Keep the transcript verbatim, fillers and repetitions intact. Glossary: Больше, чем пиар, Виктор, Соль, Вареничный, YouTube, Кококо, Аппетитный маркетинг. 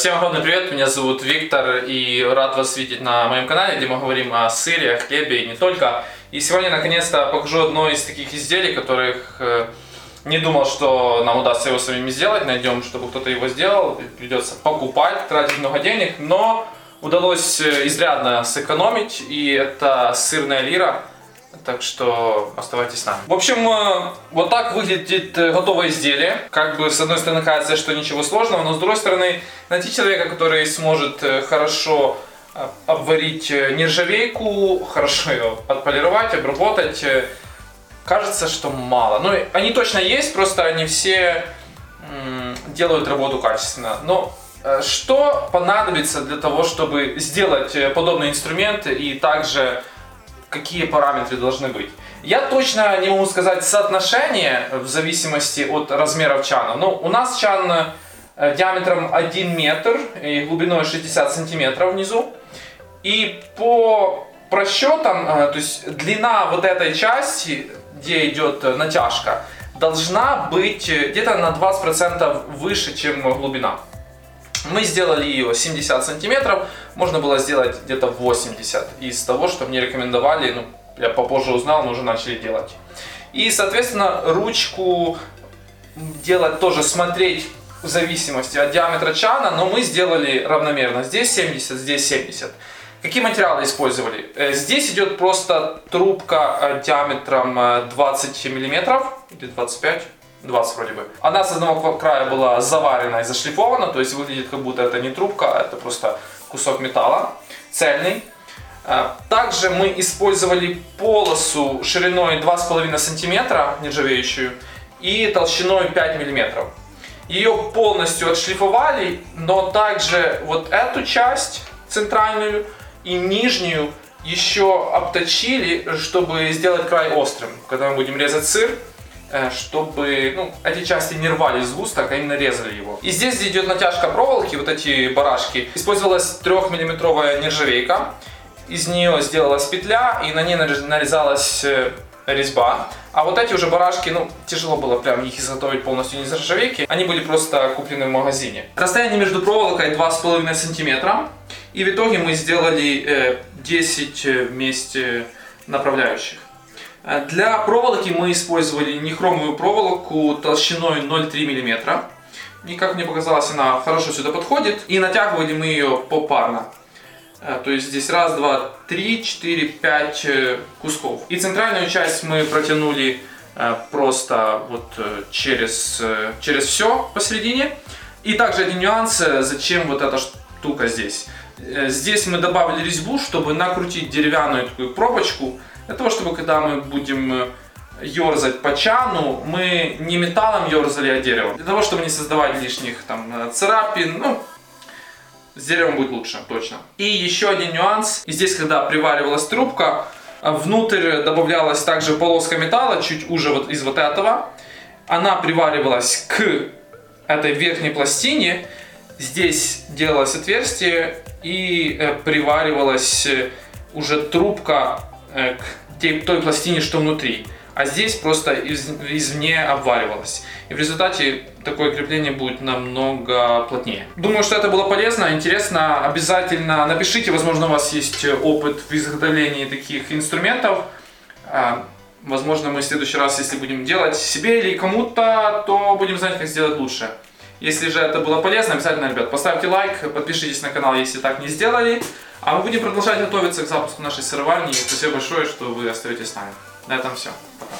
Всем огромный привет, меня зовут Виктор, и рад вас видеть на моем канале, где мы говорим о сыре, о хлебе и не только. И сегодня наконец-то покажу одно из таких изделий, которых не думал, что нам удастся его самим сделать. Найдем, чтобы кто-то его сделал, придется покупать, тратить много денег, но удалось изрядно сэкономить, и это сырная лира. Так что оставайтесь с нами. В общем, вот так выглядит готовое изделие. Как бы с одной стороны кажется, что ничего сложного, но с другой стороны, найти человека, который сможет хорошо обварить нержавейку, хорошо ее отполировать, обработать, кажется, что мало. Ну, они точно есть, просто они все делают работу качественно. Но что понадобится для того, чтобы сделать подобный инструмент, и также какие параметры должны быть? Я точно не могу сказать соотношение в зависимости от размеров чана. Но у нас чан диаметром один метр и глубиной шестьдесят сантиметров внизу. И по просчетам, то есть длина вот этой части, где идет натяжка, должна быть где-то на двадцать процентов выше, чем глубина. Мы сделали ее семьдесят сантиметров, можно было сделать где-то восемьдесят из того, что мне рекомендовали, ну, я попозже узнал, мы уже начали делать. И, соответственно, ручку делать тоже, смотреть в зависимости от диаметра чана, но мы сделали равномерно, здесь семьдесят, здесь семьдесят. Какие материалы использовали? Здесь идет просто трубка диаметром двадцать миллиметров, или двадцать пять. двадцать вроде бы. Она с одного края была заварена и зашлифована, то есть выглядит, как будто это не трубка, а это просто кусок металла цельный. Также мы использовали полосу шириной два с половиной сантиметра, нержавеющую, и толщиной пять миллиметров. Ее полностью отшлифовали, но также вот эту часть центральную и нижнюю еще обточили, чтобы сделать край острым, когда мы будем резать сыр, чтобы, ну, эти части не рвали сгусток, а именно резали его. И здесь идет натяжка проволоки, вот эти барашки. Использовалась трёхмиллиметровая нержавейка, из нее сделалась петля, и на ней нарезалась резьба. А вот эти уже барашки, ну, тяжело было прям их изготовить полностью из нержавейки, они были просто куплены в магазине. Расстояние между проволокой два с половиной сантиметра, и в итоге мы сделали десять вместе направляющих. Для проволоки мы использовали нехромовую проволоку толщиной ноль целых три десятых миллиметра. И, как мне показалось, она хорошо сюда подходит. И натягивали мы ее попарно. То есть здесь раз, два, три, четыре, пять кусков. И центральную часть мы протянули просто вот через, через все посередине. И также один нюанс, зачем вот эта штука здесь. Здесь мы добавили резьбу, чтобы накрутить деревянную такую пробочку. Для того, чтобы когда мы будем ерзать по чану, мы не металлом ерзали, а деревом. Для того, чтобы не создавать лишних там царапин, ну, с деревом будет лучше, точно. И еще один нюанс. И здесь, когда приваривалась трубка, внутрь добавлялась также полоска металла, чуть уже вот из вот этого. Она приваривалась к этой верхней пластине. Здесь делалось отверстие и приваривалась уже трубка к той пластине, что внутри, а здесь просто из, извне обваривалось. И в результате такое крепление будет намного плотнее. Думаю, что это было полезно, интересно. Обязательно напишите, возможно, у вас есть опыт в изготовлении таких инструментов. Возможно, мы в следующий раз, если будем делать себе или кому-то, то будем знать, как сделать лучше. Если же это было полезно, обязательно, ребят, поставьте лайк, подпишитесь на канал, если так не сделали. А мы будем продолжать готовиться к запуску нашей сыроварни. Спасибо большое, что вы остаетесь с нами. На этом все. Пока.